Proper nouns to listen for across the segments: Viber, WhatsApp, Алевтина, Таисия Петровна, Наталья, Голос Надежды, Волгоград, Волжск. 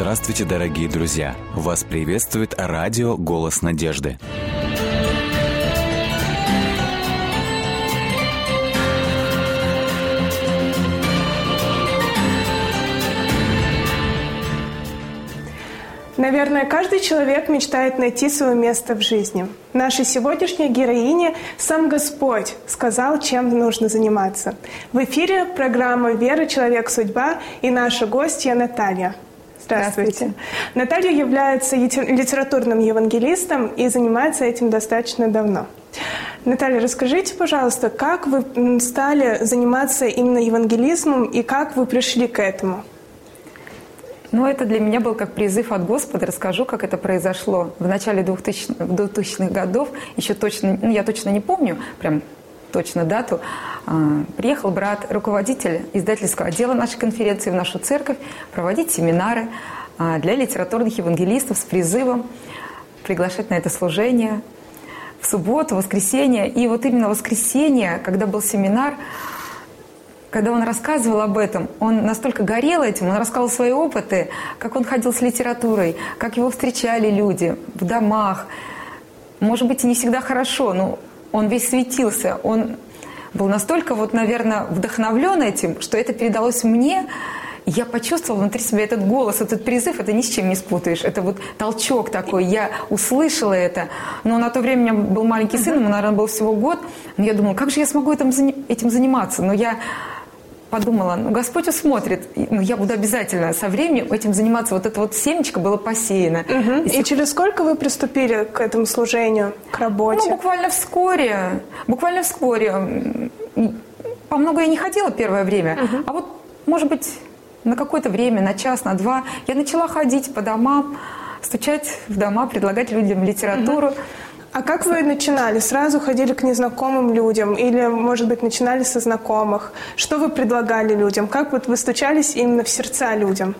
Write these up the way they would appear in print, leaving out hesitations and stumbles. Здравствуйте, дорогие друзья! Вас приветствует радио «Голос Надежды». Наверное, каждый человек мечтает найти свое место в жизни. Нашей сегодняшней героине сам Господь сказал, чем нужно заниматься. В эфире программа «Вера, человек, судьба» и наша гостья Наталья. Здравствуйте. Наталья является литературным евангелистом и занимается этим достаточно давно. Наталья, расскажите, пожалуйста, как вы стали заниматься именно евангелизмом и как вы пришли к этому? Это для меня был как призыв от Господа. Расскажу, как это произошло в начале 2000-х годов. Еще точно, я точно не помню, прям точно дату. Приехал брат, руководитель издательского отдела нашей конференции в нашу церковь, проводить семинары для литературных евангелистов с призывом приглашать на это служение в субботу, воскресенье. И вот именно воскресенье, когда был семинар, когда он рассказывал об этом, он настолько горел этим, он рассказывал свои опыты, как он ходил с литературой, как его встречали люди в домах. Может быть, и не всегда хорошо, но он весь светился. Он был настолько, наверное, вдохновлен этим, что это передалось мне. Я почувствовала внутри себя этот голос, этот призыв, это ни с чем не спутаешь. Это толчок такой, я услышала это. Но на то время у меня был маленький сын, ему, наверное, был всего год. Но я думала, как же я смогу этим заниматься? Но я подумала, Господь усмотрит, я буду обязательно со временем этим заниматься. Это семечко было посеяно. Угу. И через сколько вы приступили к этому служению, к работе? Буквально вскоре. По много я не ходила первое время. Угу. А может быть, на какое-то время, на час, на два, я начала ходить по домам, стучать в дома, предлагать людям литературу. Угу. А как вы начинали? Сразу ходили к незнакомым людям? Или, может быть, начинали со знакомых? Что вы предлагали людям? Как вы стучались именно в сердца людям?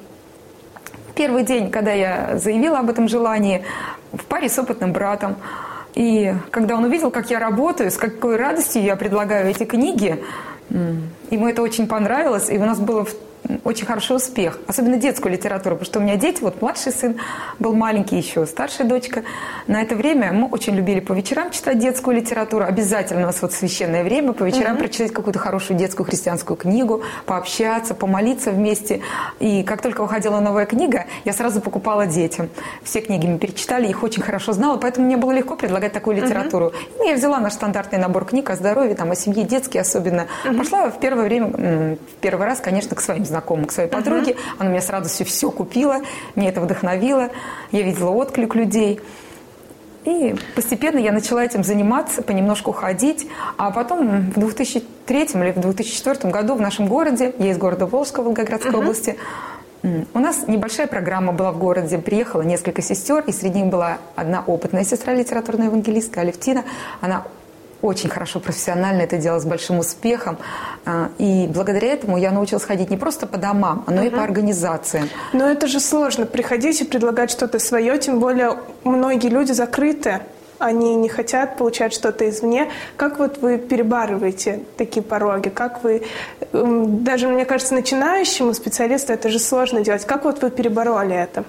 Первый день, когда я заявила об этом желании, в паре с опытным братом. И когда он увидел, как я работаю, с какой радостью я предлагаю эти книги, ему это очень понравилось, и у нас был очень хороший успех. Особенно детскую литературу, потому что у меня дети, младший сын был маленький еще, старшая дочка. На это время мы очень любили по вечерам читать детскую литературу. Обязательно у нас священное время по вечерам прочитать какую-то хорошую детскую христианскую книгу, пообщаться, помолиться вместе. И как только выходила новая книга, я сразу покупала детям. Все книги мы перечитали, их очень хорошо знала, поэтому мне было легко предлагать такую литературу. Я взяла наш стандартный набор книг о здоровье, о семье, детские особенно. Пошла в первый раз, конечно, к своим знакомым, к своей подруге. Она меня с радостью все купила, меня это вдохновило. Я видела отклик людей. И постепенно я начала этим заниматься, понемножку ходить. А потом в 2003 или в 2004 году в нашем городе, я из города Волжска, Волгоградской области, у нас небольшая программа была в городе. Приехало несколько сестер, и среди них была одна опытная сестра, литературная евангелистка, Алевтина. Она очень хорошо, профессионально это делала, с большим успехом. И благодаря этому я научилась ходить не просто по домам, но и по организациям. Но это же сложно, приходить и предлагать что-то свое, тем более многие люди закрыты, они не хотят получать что-то извне. Как вы перебарываете такие пороги? Как вы, даже, мне кажется, начинающему специалисту это же сложно делать. Как вы перебороли это?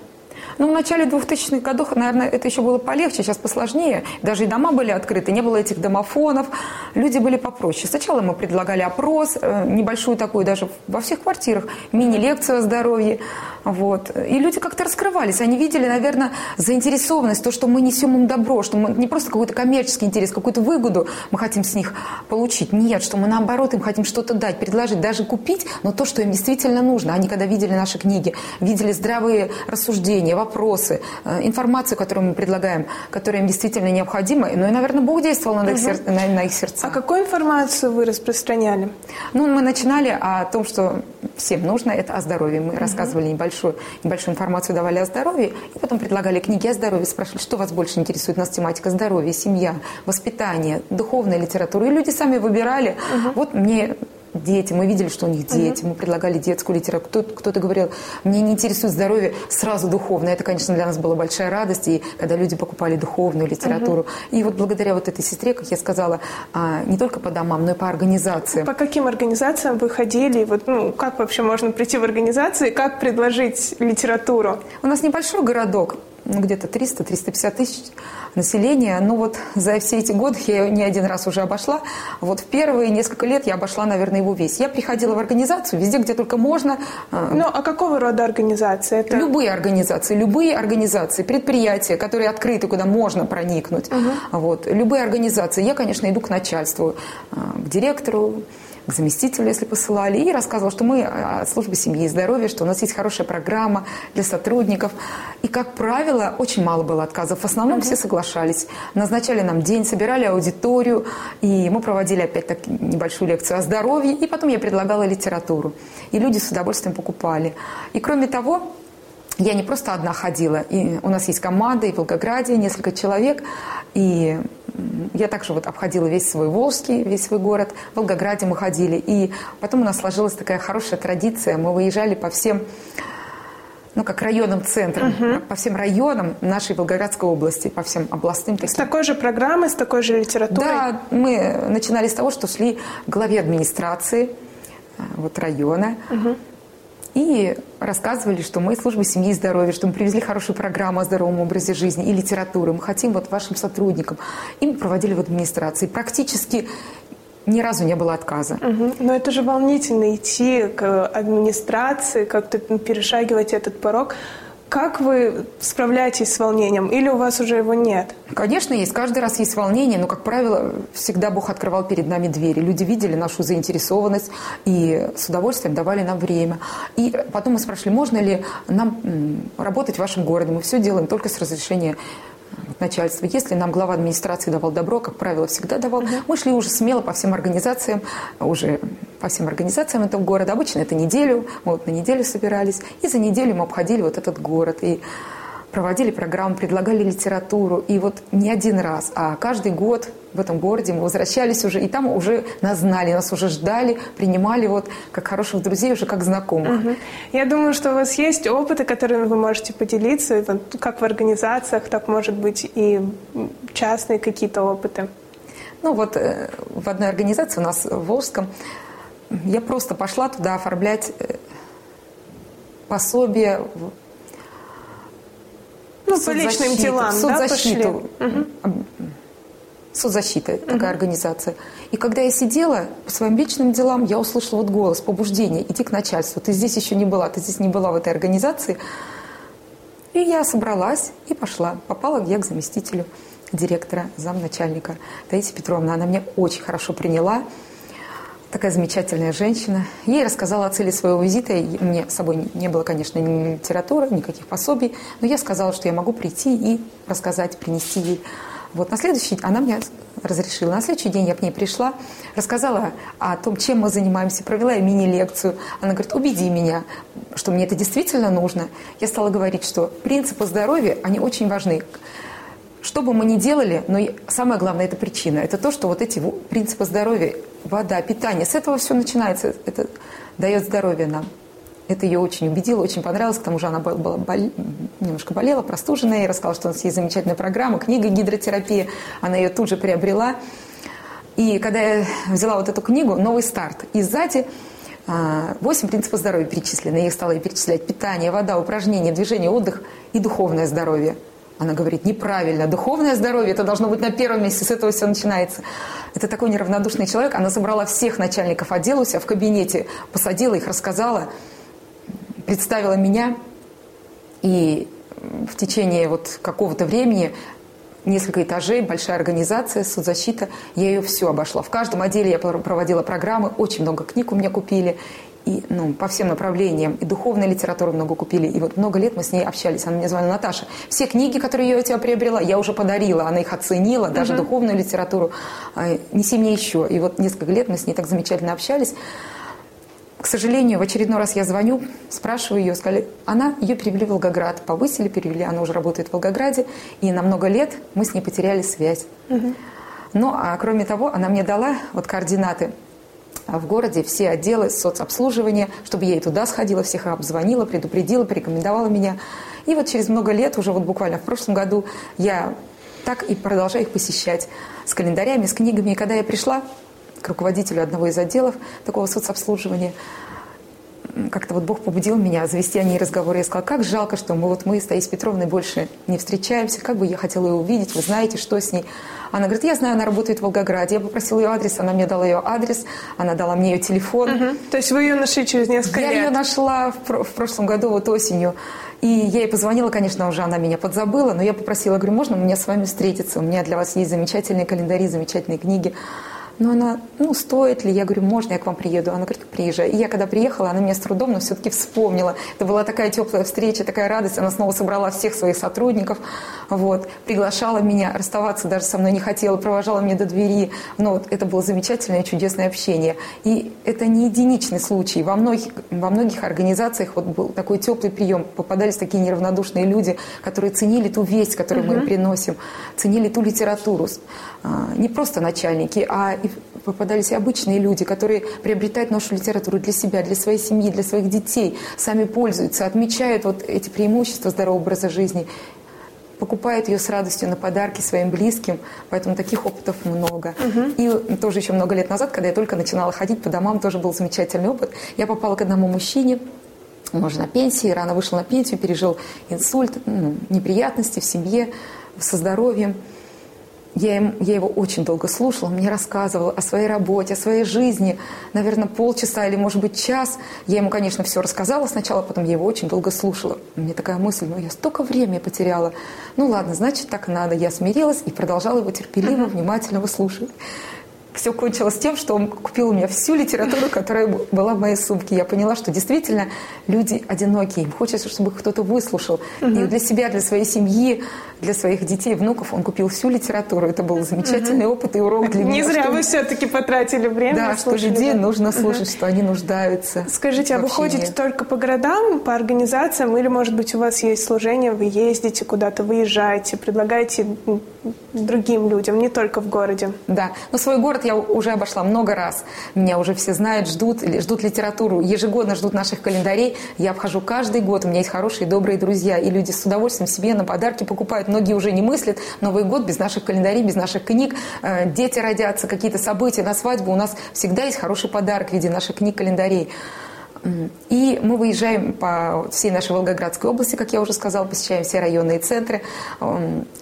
В начале 2000-х годов, наверное, это еще было полегче, сейчас посложнее. Даже и дома были открыты, не было этих домофонов, люди были попроще. Сначала мы предлагали опрос, небольшую такую даже во всех квартирах, мини-лекцию о здоровье. И люди как-то раскрывались, они видели, наверное, заинтересованность, то, что мы несем им добро, что мы не просто какой-то коммерческий интерес, какую-то выгоду мы хотим с них получить. Нет, что мы наоборот им хотим что-то дать, предложить, даже купить, но то, что им действительно нужно. Они когда видели наши книги, видели здравые рассуждения, вопросы, информацию, которую мы предлагаем, которая им действительно необходима. Наверное, Бог действовал на их сердца. А какую информацию вы распространяли? Мы начинали о том, что всем нужно, это о здоровье. Мы рассказывали небольшую информацию, давали о здоровье, и потом предлагали книги о здоровье, спрашивали, что вас больше интересует. У нас тематика здоровья, семья, воспитание, духовная литература. И люди сами выбирали. Мне дети, мы видели, что у них дети, мы предлагали детскую литературу. Кто-то говорил, мне не интересует здоровье, сразу духовное. Это, конечно, для нас была большая радость, и когда люди покупали духовную литературу. И вот благодаря вот этой сестре, как я сказала, не только по домам, но и по организациям. По каким организациям вы ходили? Вот, ну, как вообще можно прийти в организации, как предложить литературу? У нас небольшой городок. Ну, где-то 300-350 тысяч населения. Ну, вот за все эти годы я не один раз уже обошла. Вот в первые несколько лет я обошла, наверное, его весь. Я приходила в организацию везде, где только можно. Ну, а какого рода организации? Это... любые организации, предприятия, которые открыты, куда можно проникнуть. Вот. Любые организации. Я, конечно, иду к начальству, к директору, к заместителю, если посылали, и рассказывала, что мы от службы семьи и здоровья, что у нас есть хорошая программа для сотрудников. И, как правило, очень мало было отказов. В основном все соглашались. Назначали нам день, собирали аудиторию, и мы проводили опять-таки небольшую лекцию о здоровье, и потом я предлагала литературу. И люди с удовольствием покупали. И, кроме того, я не просто одна ходила. И у нас есть команда, и в Волгограде несколько человек, и... Я также вот обходила весь свой Волжский, весь свой город. В Волгограде мы ходили. И потом у нас сложилась такая хорошая традиция. Мы выезжали по всем, ну, как районным центрам, по всем районам нашей Волгоградской области, по всем областным. Таким. С такой же программой, с такой же литературой? Да, мы начинали с того, что шли к главе администрации вот, района. И рассказывали, что мы служба семьи и здоровья, что мы привезли хорошую программу о здоровом образе жизни и литературу. Мы хотим вот вашим сотрудникам. И мы проводили в администрации. Практически ни разу не было отказа. Но это же волнительно идти к администрации, как-то перешагивать этот порог. Как вы справляетесь с волнением? Или у вас уже его нет? Конечно, есть. Каждый раз есть волнение, но, как правило, всегда Бог открывал перед нами двери. Люди видели нашу заинтересованность и с удовольствием давали нам время. И потом мы спрашивали, можно ли нам работать в вашем городе. Мы все делаем только с разрешения начальства. Если нам глава администрации давал добро, как правило, всегда давал, мы шли уже смело по всем организациям, этого города. Обычно это неделю. Мы вот на неделю собирались. И за неделю мы обходили вот этот город. И проводили программу, предлагали литературу. И вот не один раз, а каждый год в этом городе мы возвращались уже. И там уже нас знали, нас уже ждали, принимали вот как хороших друзей, уже как знакомых. Я думаю, что у вас есть опыты, которыми вы можете поделиться. Вот как в организациях, так, может быть, и частные какие-то опыты. Ну вот в одной организации у нас в Волжском я просто пошла туда оформлять пособие, ну, по личным делам, соцзащиту. Да, соцзащита, такая организация. И когда я сидела по своим личным делам, я услышала вот голос, побуждение, иди к начальству. Ты здесь еще не была, ты здесь не была в этой организации. И я собралась и пошла. Попала я к заместителю директора, замначальника Таисии Петровны. Она меня очень хорошо приняла. Такая замечательная женщина. Ей рассказала о цели своего визита. Мне с собой не было, конечно, ни литературы, никаких пособий. Но я сказала, что я могу прийти и рассказать, принести ей. Вот на следующий день она мне разрешила. На следующий день я к ней пришла, рассказала о том, чем мы занимаемся, провела ей мини-лекцию. Она говорит, убеди меня, что мне это действительно нужно. Я стала говорить, что принципы здоровья, они очень важны. Что бы мы ни делали, но самое главное – это причина. Это то, что вот эти принципы здоровья, вода, питание, с этого все начинается. Это дает здоровье нам. Это ее очень убедило, очень понравилось. К тому же она была немножко болела, простуженная. Я рассказала, что у нас есть замечательная программа, книга «Гидротерапия». Она ее тут же приобрела. И когда я взяла вот эту книгу «Новый старт», и сзади 8 принципов здоровья перечислены. Я их стала перечислять. Питание, вода, упражнения, движение, отдых и духовное здоровье. Она говорит, неправильно, духовное здоровье, это должно быть на первом месте, с этого все начинается. Это такой неравнодушный человек. Она собрала всех начальников отдела у себя в кабинете, посадила их, рассказала, представила меня. И в течение вот какого-то времени, несколько этажей, большая организация, соцзащита, я ее все обошла. В каждом отделе я проводила программы, очень много книг у меня купили. И, ну, по всем направлениям. И духовную литературу много купили. И вот много лет мы с ней общались. Она меня звала Наташа. Все книги, которые я у тебя приобрела, я уже подарила. Она их оценила, даже духовную литературу. Неси мне еще. И вот несколько лет мы с ней так замечательно общались. К сожалению, в очередной раз я звоню, спрашиваю ее. Сказали, ее перевели в Волгоград. Повысили, перевели. Она уже работает в Волгограде. И на много лет мы с ней потеряли связь. Ну, а кроме того, она мне дала вот координаты в городе все отделы соцобслуживания, чтобы я и туда сходила, всех обзвонила, предупредила, порекомендовала меня. И вот через много лет, уже вот буквально в прошлом году, я так и продолжаю их посещать с календарями, с книгами. И когда я пришла к руководителю одного из отделов такого соцобслуживания, как-то вот Бог побудил меня завести о ней разговор. Я сказала, как жалко, что мы с Таисией Петровной больше не встречаемся. Как бы я хотела ее увидеть, вы знаете, что с ней. Она говорит, я знаю, она работает в Волгограде. Я попросила ее адрес, она мне дала ее адрес, она дала мне ее телефон. Угу. То есть вы ее нашли через несколько лет? Я ее нашла в прошлом году, вот осенью. И я ей позвонила, конечно, уже она меня подзабыла, но я попросила, говорю, можно мне с вами встретиться? У меня для вас есть замечательные календари, замечательные книги. Но она, стоит ли? Я говорю, можно я к вам приеду? Она говорит, приезжай. И я когда приехала, она меня с трудом, но все-таки вспомнила. Это была такая теплая встреча, такая радость. Она снова собрала всех своих сотрудников, приглашала меня, расставаться даже со мной не хотела, провожала меня до двери. Но это было замечательное, чудесное общение. И это не единичный случай. Во многих организациях был такой теплый прием. Попадались такие неравнодушные люди, которые ценили ту весть, которую мы им приносим, ценили ту литературу. Не просто начальники, а и попадались и обычные люди, которые приобретают нашу литературу для себя, для своей семьи, для своих детей, сами пользуются, отмечают эти преимущества здорового образа жизни, покупают ее с радостью на подарки своим близким, поэтому таких опытов много. И тоже еще много лет назад, когда я только начинала ходить по домам, тоже был замечательный опыт. Я попала к одному мужчине, он уже на пенсии, рано вышел на пенсию, пережил инсульт, неприятности в семье, со здоровьем. Я его очень долго слушала, он мне рассказывал о своей работе, о своей жизни. Наверное, полчаса или, может быть, час. Я ему, конечно, все рассказала сначала, потом я его очень долго слушала. У меня такая мысль, я столько времени потеряла. Ладно, значит, так и надо. Я смирилась и продолжала его терпеливо, внимательно выслушивать. Все кончилось тем, что он купил у меня всю литературу, которая была в моей сумке. Я поняла, что действительно люди одинокие. Им хочется, чтобы их кто-то выслушал. И для себя, для своей семьи, для своих детей, внуков он купил всю литературу. Это был замечательный опыт и урок для меня. Не зря вы все-таки потратили время. Да, что людей нужно слушать, что они нуждаются. Скажите, а вы ходите только по городам, по организациям? Или, может быть, у вас есть служение, вы ездите куда-то, выезжаете, предлагаете другим людям, не только в городе? Да, но свой город я уже обошла много раз. Меня уже все знают, ждут литературу. Ежегодно ждут наших календарей. Я обхожу каждый год. У меня есть хорошие, добрые друзья. И люди с удовольствием себе на подарки покупают. Многие уже не мыслят Новый год без наших календарей, без наших книг. Дети родятся, какие-то события на свадьбу. У нас всегда есть хороший подарок в виде наших книг, календарей. И мы выезжаем по всей нашей Волгоградской области, как я уже сказала, посещаем все районные центры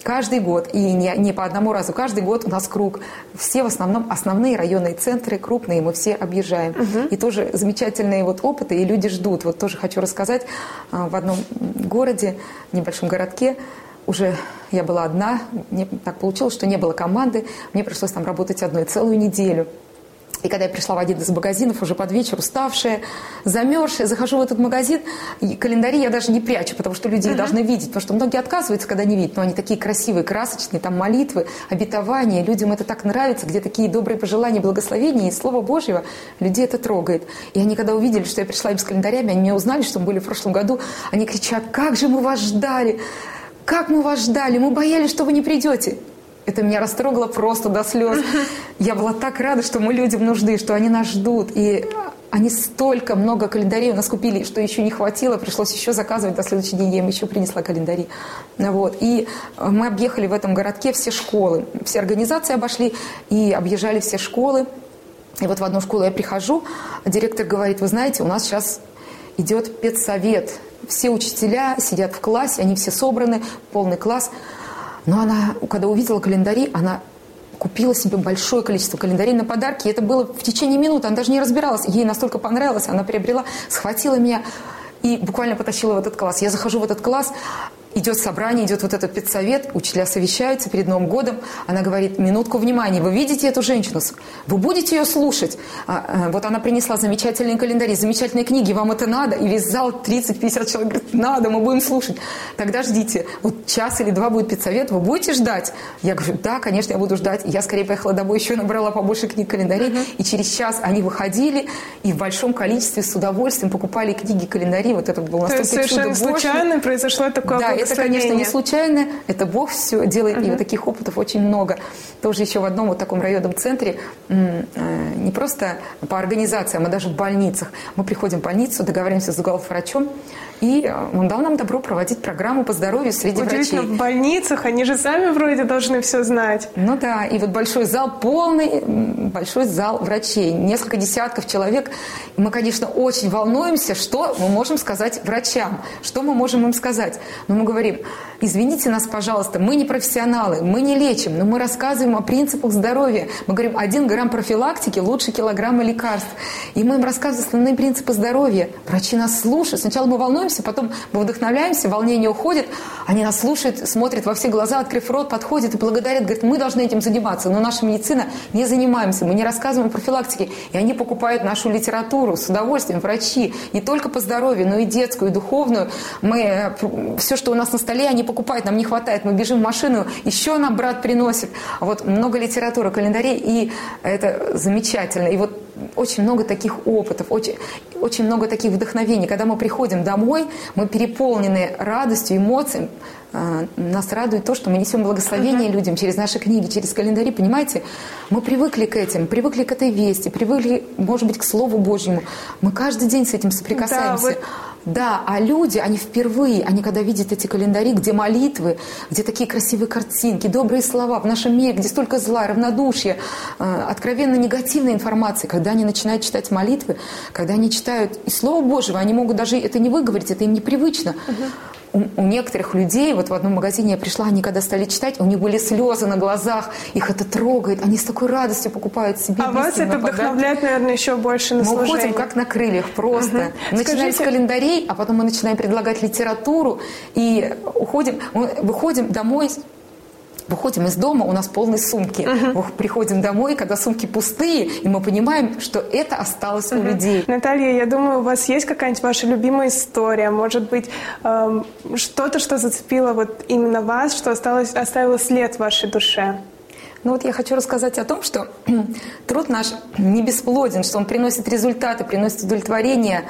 каждый год. И не по одному разу, каждый год у нас круг. Все в основном основные районные центры, крупные, мы все объезжаем. И тоже замечательные опыты, и люди ждут. Тоже хочу рассказать, в одном городе, небольшом городке, уже я была одна, мне так получилось, что не было команды, мне пришлось там работать одной целую неделю. И когда я пришла в один из магазинов, уже под вечер, уставшая, замерзшая, захожу в этот магазин, и календари я даже не прячу, потому что люди их должны видеть, потому что многие отказываются, когда не видят, но они такие красивые, красочные, там молитвы, обетования, людям это так нравится, где такие добрые пожелания, благословения, и Слово Божьего, людей это трогает. И они, когда увидели, что я пришла им с календарями, они меня узнали, что мы были в прошлом году, они кричат, как же мы вас ждали! Как мы вас ждали, мы боялись, что вы не придете. Это меня растрогало просто до слез. Я была так рада, что мы людям нужны, что они нас ждут. И они столько много календарей у нас купили, что еще не хватило, пришлось еще заказывать на следующий день. Я им еще принесла календари. И мы объехали в этом городке все школы. Все организации обошли и объезжали все школы. И в одну школу я прихожу, директор говорит, вы знаете, у нас сейчас идет педсовет. Все учителя сидят в классе, они все собраны, полный класс. Но она, когда увидела календари, она купила себе большое количество календарей на подарки. Это было в течение минуты, она даже не разбиралась. Ей настолько понравилось, она приобрела, схватила меня и буквально потащила в этот класс. Я захожу в этот класс, идет собрание, идет этот педсовет, учителя совещаются перед Новым годом. Она говорит, минутку внимания, вы видите эту женщину? Вы будете ее слушать? Она принесла замечательные календари, замечательные книги, вам это надо? И весь зал, 30-50 человек, говорит, надо, мы будем слушать. Тогда ждите, час или два будет педсовет, вы будете ждать? Я говорю, да, конечно, я буду ждать. Я скорее поехала домой, еще набрала побольше книг, календарей. И через час они выходили и в большом количестве с удовольствием покупали книги, календари. Это было настолько чудо. То есть совершенно случайно произошло такое. Да, это, конечно, не случайно. Это Бог все делает. И вот таких опытов очень много. Тоже еще в одном вот таком районном центре, не просто по организациям, а даже в больницах. Мы приходим в больницу, договариваемся с главврачом, и он дал нам добро проводить программу по здоровью среди врачей. В больницах они же сами вроде должны все знать. Ну да, и вот большой зал полный, большой зал врачей, несколько десятков человек. И мы, конечно, очень волнуемся, что мы можем сказать врачам, что мы можем им сказать. Но мы говорим: извините нас, пожалуйста, мы не профессионалы, мы не лечим, но мы рассказываем о принципах здоровья. Мы говорим, 1 грамм профилактики лучше килограмма лекарств. И мы им рассказываем основные принципы здоровья. Врачи нас слушают. Сначала мы волнуемся, потом мы вдохновляемся, волнение уходит. Они нас слушают, смотрят во все глаза, открыв рот, подходят и благодарят. Говорят, мы должны этим заниматься, но наша медицина не занимаемся, мы не рассказываем о профилактике. И они покупают нашу литературу с удовольствием, врачи. Не только по здоровью, но и детскую, и духовную. Мы, все, что у нас на столе, они покупают, нам не хватает. Мы бежим в машину, еще нам брат приносит. Вот много литературы, календарей, и это замечательно. И вот очень много таких опытов, очень много таких вдохновений. Когда мы приходим домой, мы переполнены радостью, эмоциями. Нас радует то, что мы несем благословение людям через наши книги, через календари, понимаете? Мы привыкли к этим, привыкли к этой вести, привыкли, может быть, к Слову Божьему. Мы каждый день с этим соприкасаемся. Да, а люди, они впервые, они когда видят эти календари, где молитвы, где такие красивые картинки, добрые слова в нашем мире, где столько зла, равнодушия, откровенно негативной информации, когда они начинают читать молитвы, когда они читают и Слово Божие, они могут даже это не выговорить, это им непривычно. У некоторых людей, вот в одном магазине я пришла, они когда стали читать, у них были слезы на глазах, их это трогает, они с такой радостью покупают себе. А вас это вдохновляет, наверное, еще больше на служение. Мы уходим как на крыльях просто. Начинаем с календарей, а потом мы начинаем предлагать литературу и уходим, выходим домой. Выходим из дома, у нас полные сумки. Приходим домой, когда сумки пустые, и мы понимаем, что это осталось у людей. Наталья, я думаю, у вас есть какая-нибудь ваша любимая история? Может быть, что-то, что зацепило вот именно вас, что оставило след в вашей душе? Ну вот я хочу рассказать о том, что труд наш не бесплоден, что он приносит результаты, приносит удовлетворение.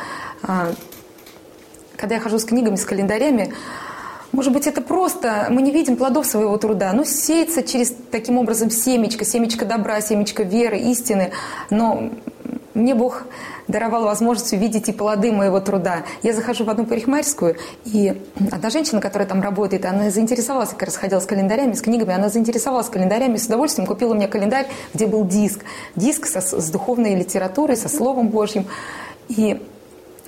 Когда я хожу с книгами, с календарями, может быть, это просто, мы не видим плодов своего труда, но сеется через таким образом семечко, семечко добра, семечко веры, истины, но мне Бог даровал возможность увидеть и плоды моего труда. Я захожу в одну парикмахерскую, и одна женщина, которая там работает, она заинтересовалась, как раз ходила с календарями, с книгами, она заинтересовалась календарями, с удовольствием купила мне календарь, где был диск. Диск с духовной литературой, со Словом Божьим. И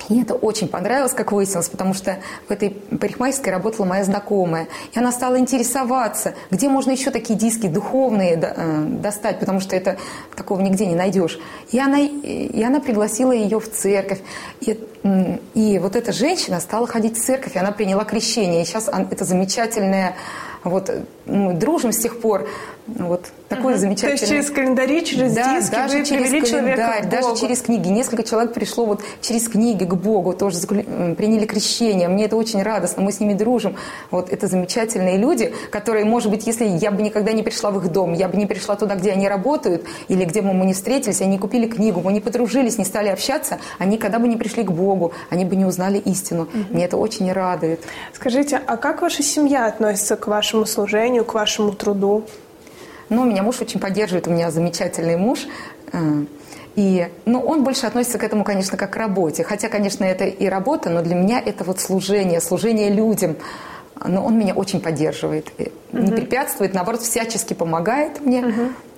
мне это очень понравилось, как выяснилось, потому что в этой парикмахерской работала моя знакомая. И она стала интересоваться, где можно еще такие диски духовные достать, потому что это такого нигде не найдешь. И она пригласила ее в церковь. И вот эта женщина стала ходить в церковь, и она приняла крещение. И сейчас это замечательное... Вот, мы дружим с тех пор. Вот такое замечательное. То есть через календари, через диски даже вы привели человека к Богу. Даже через книги. Несколько человек пришло вот через книги к Богу, тоже приняли крещение. Мне это очень радостно, мы с ними дружим. Вот это замечательные люди, которые, может быть, если я бы никогда не пришла в их дом, я бы не пришла туда, где они работают, или где мы не встретились, они купили книгу, мы не подружились, не стали общаться, они когда бы не пришли к Богу, они бы не узнали истину. Мне это очень радует. Скажите, а как ваша семья относится к вашему служению, к вашему труду? Ну, меня муж очень поддерживает, у меня замечательный муж. Но он больше относится к этому, конечно, как к работе. Хотя, конечно, это и работа, но для меня это вот служение людям. Но он меня очень поддерживает, не препятствует, наоборот, всячески помогает мне.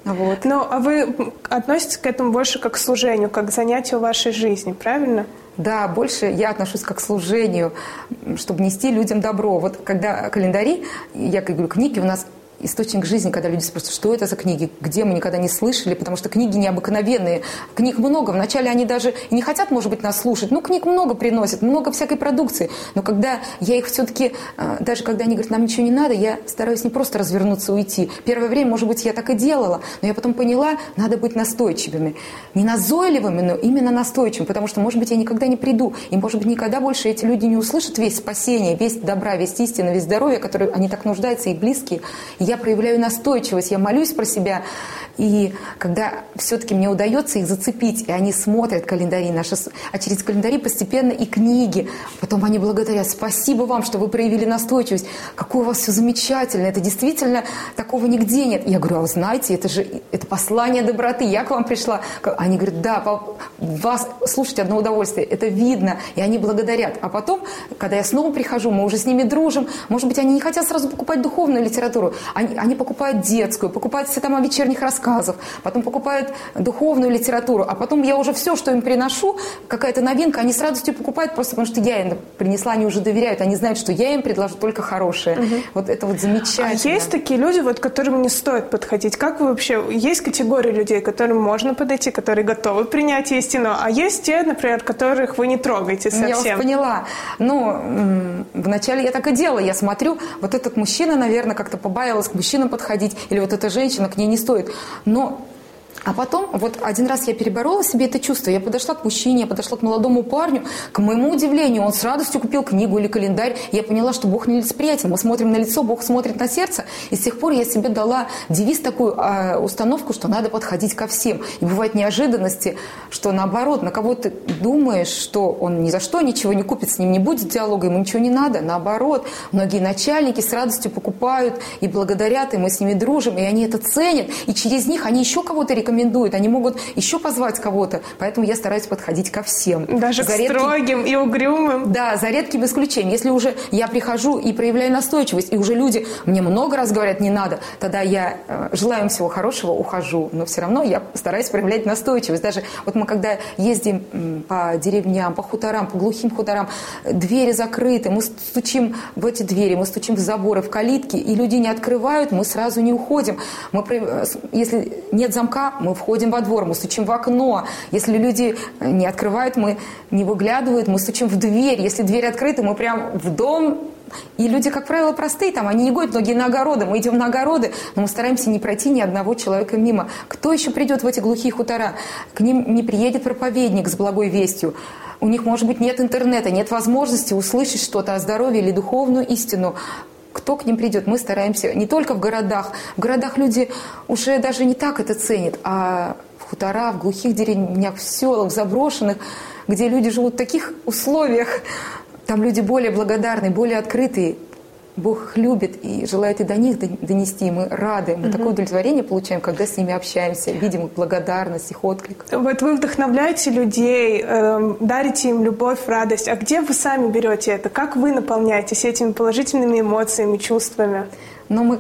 Вот. Ну, а вы относитесь к этому больше как к служению, как к занятию вашей жизни, правильно? Да, больше я отношусь как к служению, чтобы нести людям добро. Вот когда календари, я говорю, книги у нас источник жизни, когда люди спрашивают, что это за книги, где мы никогда не слышали, потому что книги необыкновенные, книг много, вначале они даже не хотят, может быть, нас слушать, но книг много приносят, много всякой продукции, но когда я их все-таки, даже когда они говорят, нам ничего не надо, я стараюсь не просто развернуться и уйти. Первое время, может быть, я так и делала, но я потом поняла, надо быть настойчивыми, не назойливыми, но именно настойчивыми, потому что, может быть, я никогда не приду, и, может быть, никогда больше эти люди не услышат весь спасение, весь добра, весь истины, весь здоровье, в котором они так нуждаются, и близкие. я проявляю настойчивость, я молюсь про себя. И когда все-таки мне удается их зацепить, и они смотрят календари наши, а через календари постепенно и книги. Потом они благодарят: спасибо вам, что вы проявили настойчивость. Какое у вас все замечательно. Это действительно, такого нигде нет. Я говорю: а вы знаете, это же это послание доброты. Я к вам пришла. Они говорят: да, вас слушать одно удовольствие. Это видно. И они благодарят. А потом, когда я снова прихожу, мы уже с ними дружим. Может быть, они не хотят сразу покупать духовную литературу. Они покупают детскую, покупают все там о вечерних рассказах. Потом покупают духовную литературу, а потом я уже все, что им приношу, какая-то новинка, они с радостью покупают, просто потому что я им принесла, они уже доверяют, они знают, что я им предложу только хорошее. Угу. Вот это вот замечательно. А есть такие люди, вот, к которым не стоит подходить? Как вы вообще... Есть категории людей, к которым можно подойти, которые готовы принять истину, а есть те, например, которых вы не трогаете совсем? Я вас поняла. Ну, вначале я так и делала. Я смотрю, вот этот мужчина, наверное, как-то побаивался к мужчинам подходить, или вот эта женщина, к ней не стоит. Но, а потом, вот один раз я переборола себе это чувство, я подошла к мужчине, я подошла к молодому парню, к моему удивлению, он с радостью купил книгу или календарь, я поняла, что Бог нелицеприятен, мы смотрим на лицо, Бог смотрит на сердце, и с тех пор я себе дала девиз, такую установку, что надо подходить ко всем, и бывают неожиданности, что наоборот, на кого ты думаешь, что он ни за что ничего не купит, с ним не будет диалога, ему ничего не надо, наоборот, многие начальники с радостью покупают и благодарят, и мы с ними дружим, и они это ценят, и через них они еще кого-то рекомендуют, они могут еще позвать кого-то, поэтому я стараюсь подходить ко всем. Даже к строгим и угрюмым. Да, за редким исключением. Если уже я прихожу и проявляю настойчивость, и уже люди мне много раз говорят: не надо, тогда я желаю им всего хорошего, ухожу. Но все равно я стараюсь проявлять настойчивость. Даже вот мы когда ездим по деревням, по хуторам, по глухим хуторам, двери закрыты, мы стучим в эти двери, мы стучим в заборы, в калитки, и люди не открывают, мы сразу не уходим. Мы, если нет замка, мы входим во двор, мы стучим в окно. Если люди не открывают, мы не выглядывают, мы стучим в дверь. Если дверь открыта, мы прям в дом. И люди, как правило, простые, там, они не гонят, многие на огороды, мы идем на огороды, но мы стараемся не пройти ни одного человека мимо. Кто еще придет в эти глухие хутора? К ним не приедет проповедник с благой вестью. У них, может быть, нет интернета, нет возможности услышать что-то о здоровье или духовную истину. Кто к ним придет? Мы стараемся не только в городах. В городах люди уже даже не так это ценят, а в хуторах, в глухих деревнях, в селах, в заброшенных, где люди живут в таких условиях, там люди более благодарны, более открытые. Бог их любит и желает и до них донести. Мы рады, мы такое удовлетворение получаем, когда с ними общаемся, видим их благодарность, их отклик. Вот вы вдохновляете людей, дарите им любовь, радость. А где вы сами берете это? Как вы наполняетесь этими положительными эмоциями, чувствами? Но мы...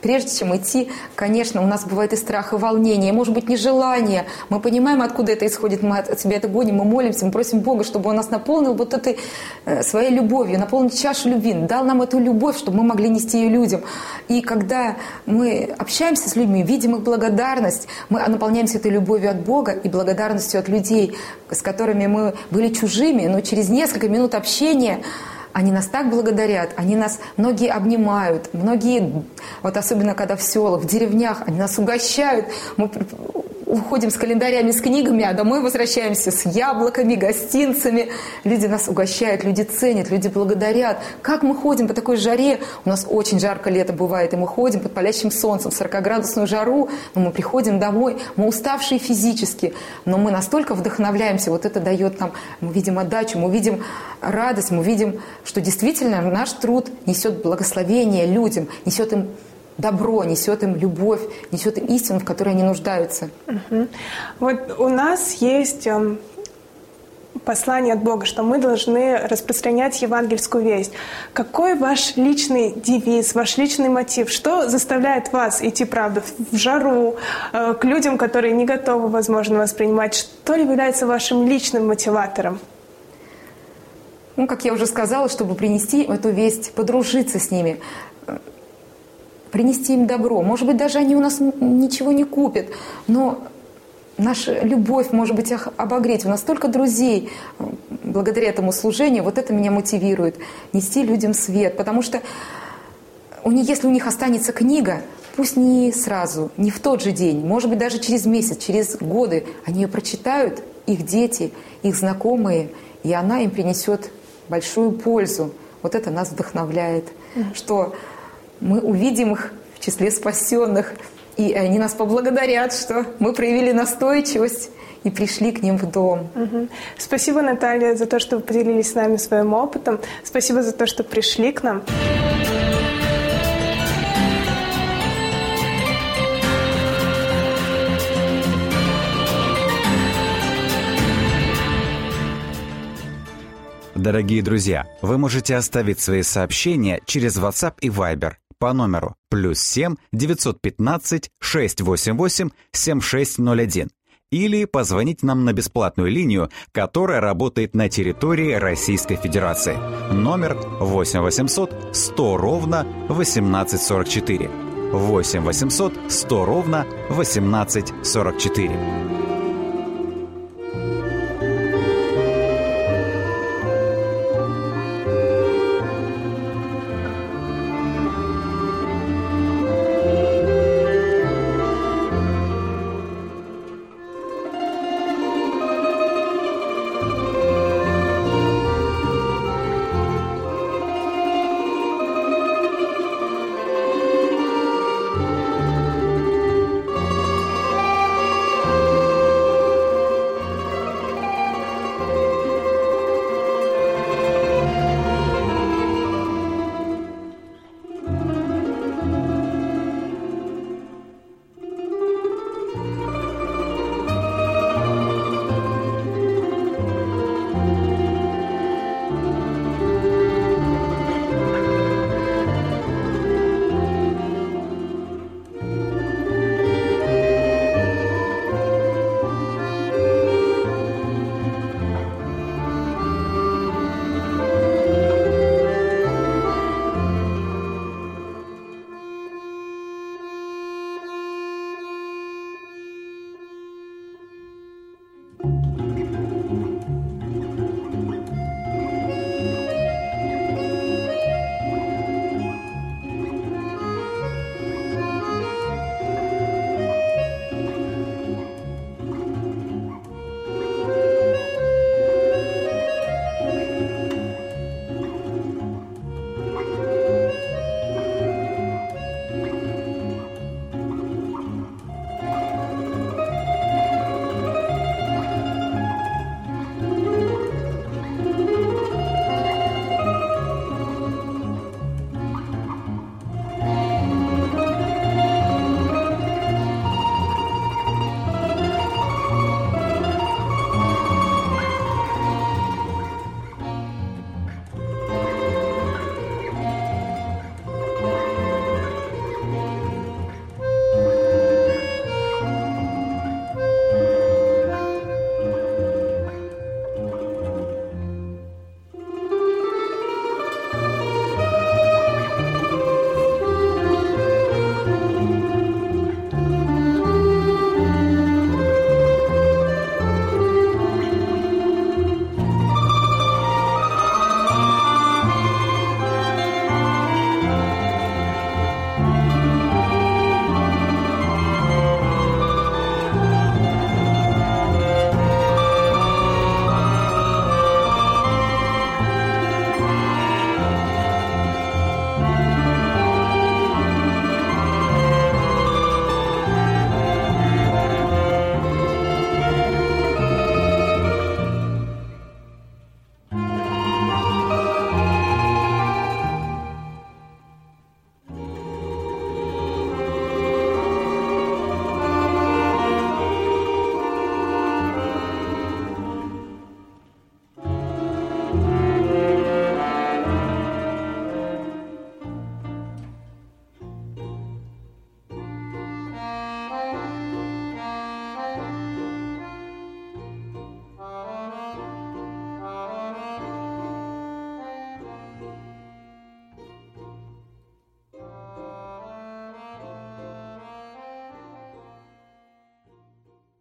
Прежде чем идти, конечно, у нас бывает и страх, и волнение, и, может быть, нежелание. Мы понимаем, откуда это исходит, мы от себя это гоним, мы молимся, мы просим Бога, чтобы Он нас наполнил вот этой своей любовью, наполнил чашу любви, дал нам эту любовь, чтобы мы могли нести ее людям. И когда мы общаемся с людьми, видим их благодарность, мы наполняемся этой любовью от Бога и благодарностью от людей, с которыми мы были чужими, но через несколько минут общения они нас так благодарят, они нас многие обнимают, многие, вот особенно когда в селах, в деревнях, они нас угощают. Мы уходим с календарями, с книгами, а домой возвращаемся с яблоками, гостинцами. Люди нас угощают, люди ценят, люди благодарят. Как мы ходим по такой жаре? У нас очень жарко лето бывает, и мы ходим под палящим солнцем, в 40-градусную жару, но мы приходим домой, мы уставшие физически, но мы настолько вдохновляемся, вот это дает нам, мы видим отдачу, мы видим радость, мы видим, что действительно наш труд несет благословение людям, несет им добро, несет им любовь, несет им истину, в которой они нуждаются. Угу. Вот у нас есть послание от Бога, что мы должны распространять евангельскую весть. Какой ваш личный девиз, ваш личный мотив? Что заставляет вас идти, правда, в жару, к людям, которые не готовы, возможно, воспринимать? Что является вашим личным мотиватором? Ну, как я уже сказала, чтобы принести эту весть, подружиться с ними, принести им добро. Может быть, даже они у нас ничего не купят, но наша любовь, может быть, их обогреть. У нас столько друзей благодаря этому служению. Вот это меня мотивирует. Нести людям свет. Потому что если у них останется книга, пусть не сразу, не в тот же день, может быть, даже через месяц, через годы, они ее прочитают, их дети, их знакомые, и она им принесет большую пользу. Вот это нас вдохновляет, что мы увидим их в числе спасенных. И они нас поблагодарят, что мы проявили настойчивость и пришли к ним в дом. Угу. Спасибо, Наталья, за то, что вы поделились с нами своим опытом. Спасибо за то, что пришли к нам. Дорогие друзья, вы можете оставить свои сообщения через WhatsApp и Viber по номеру +7 915 688 7601 или позвонить нам на бесплатную линию, которая работает на территории Российской Федерации. Номер 8 800 100 ровно 1844. 8 800 100 ровно 1844.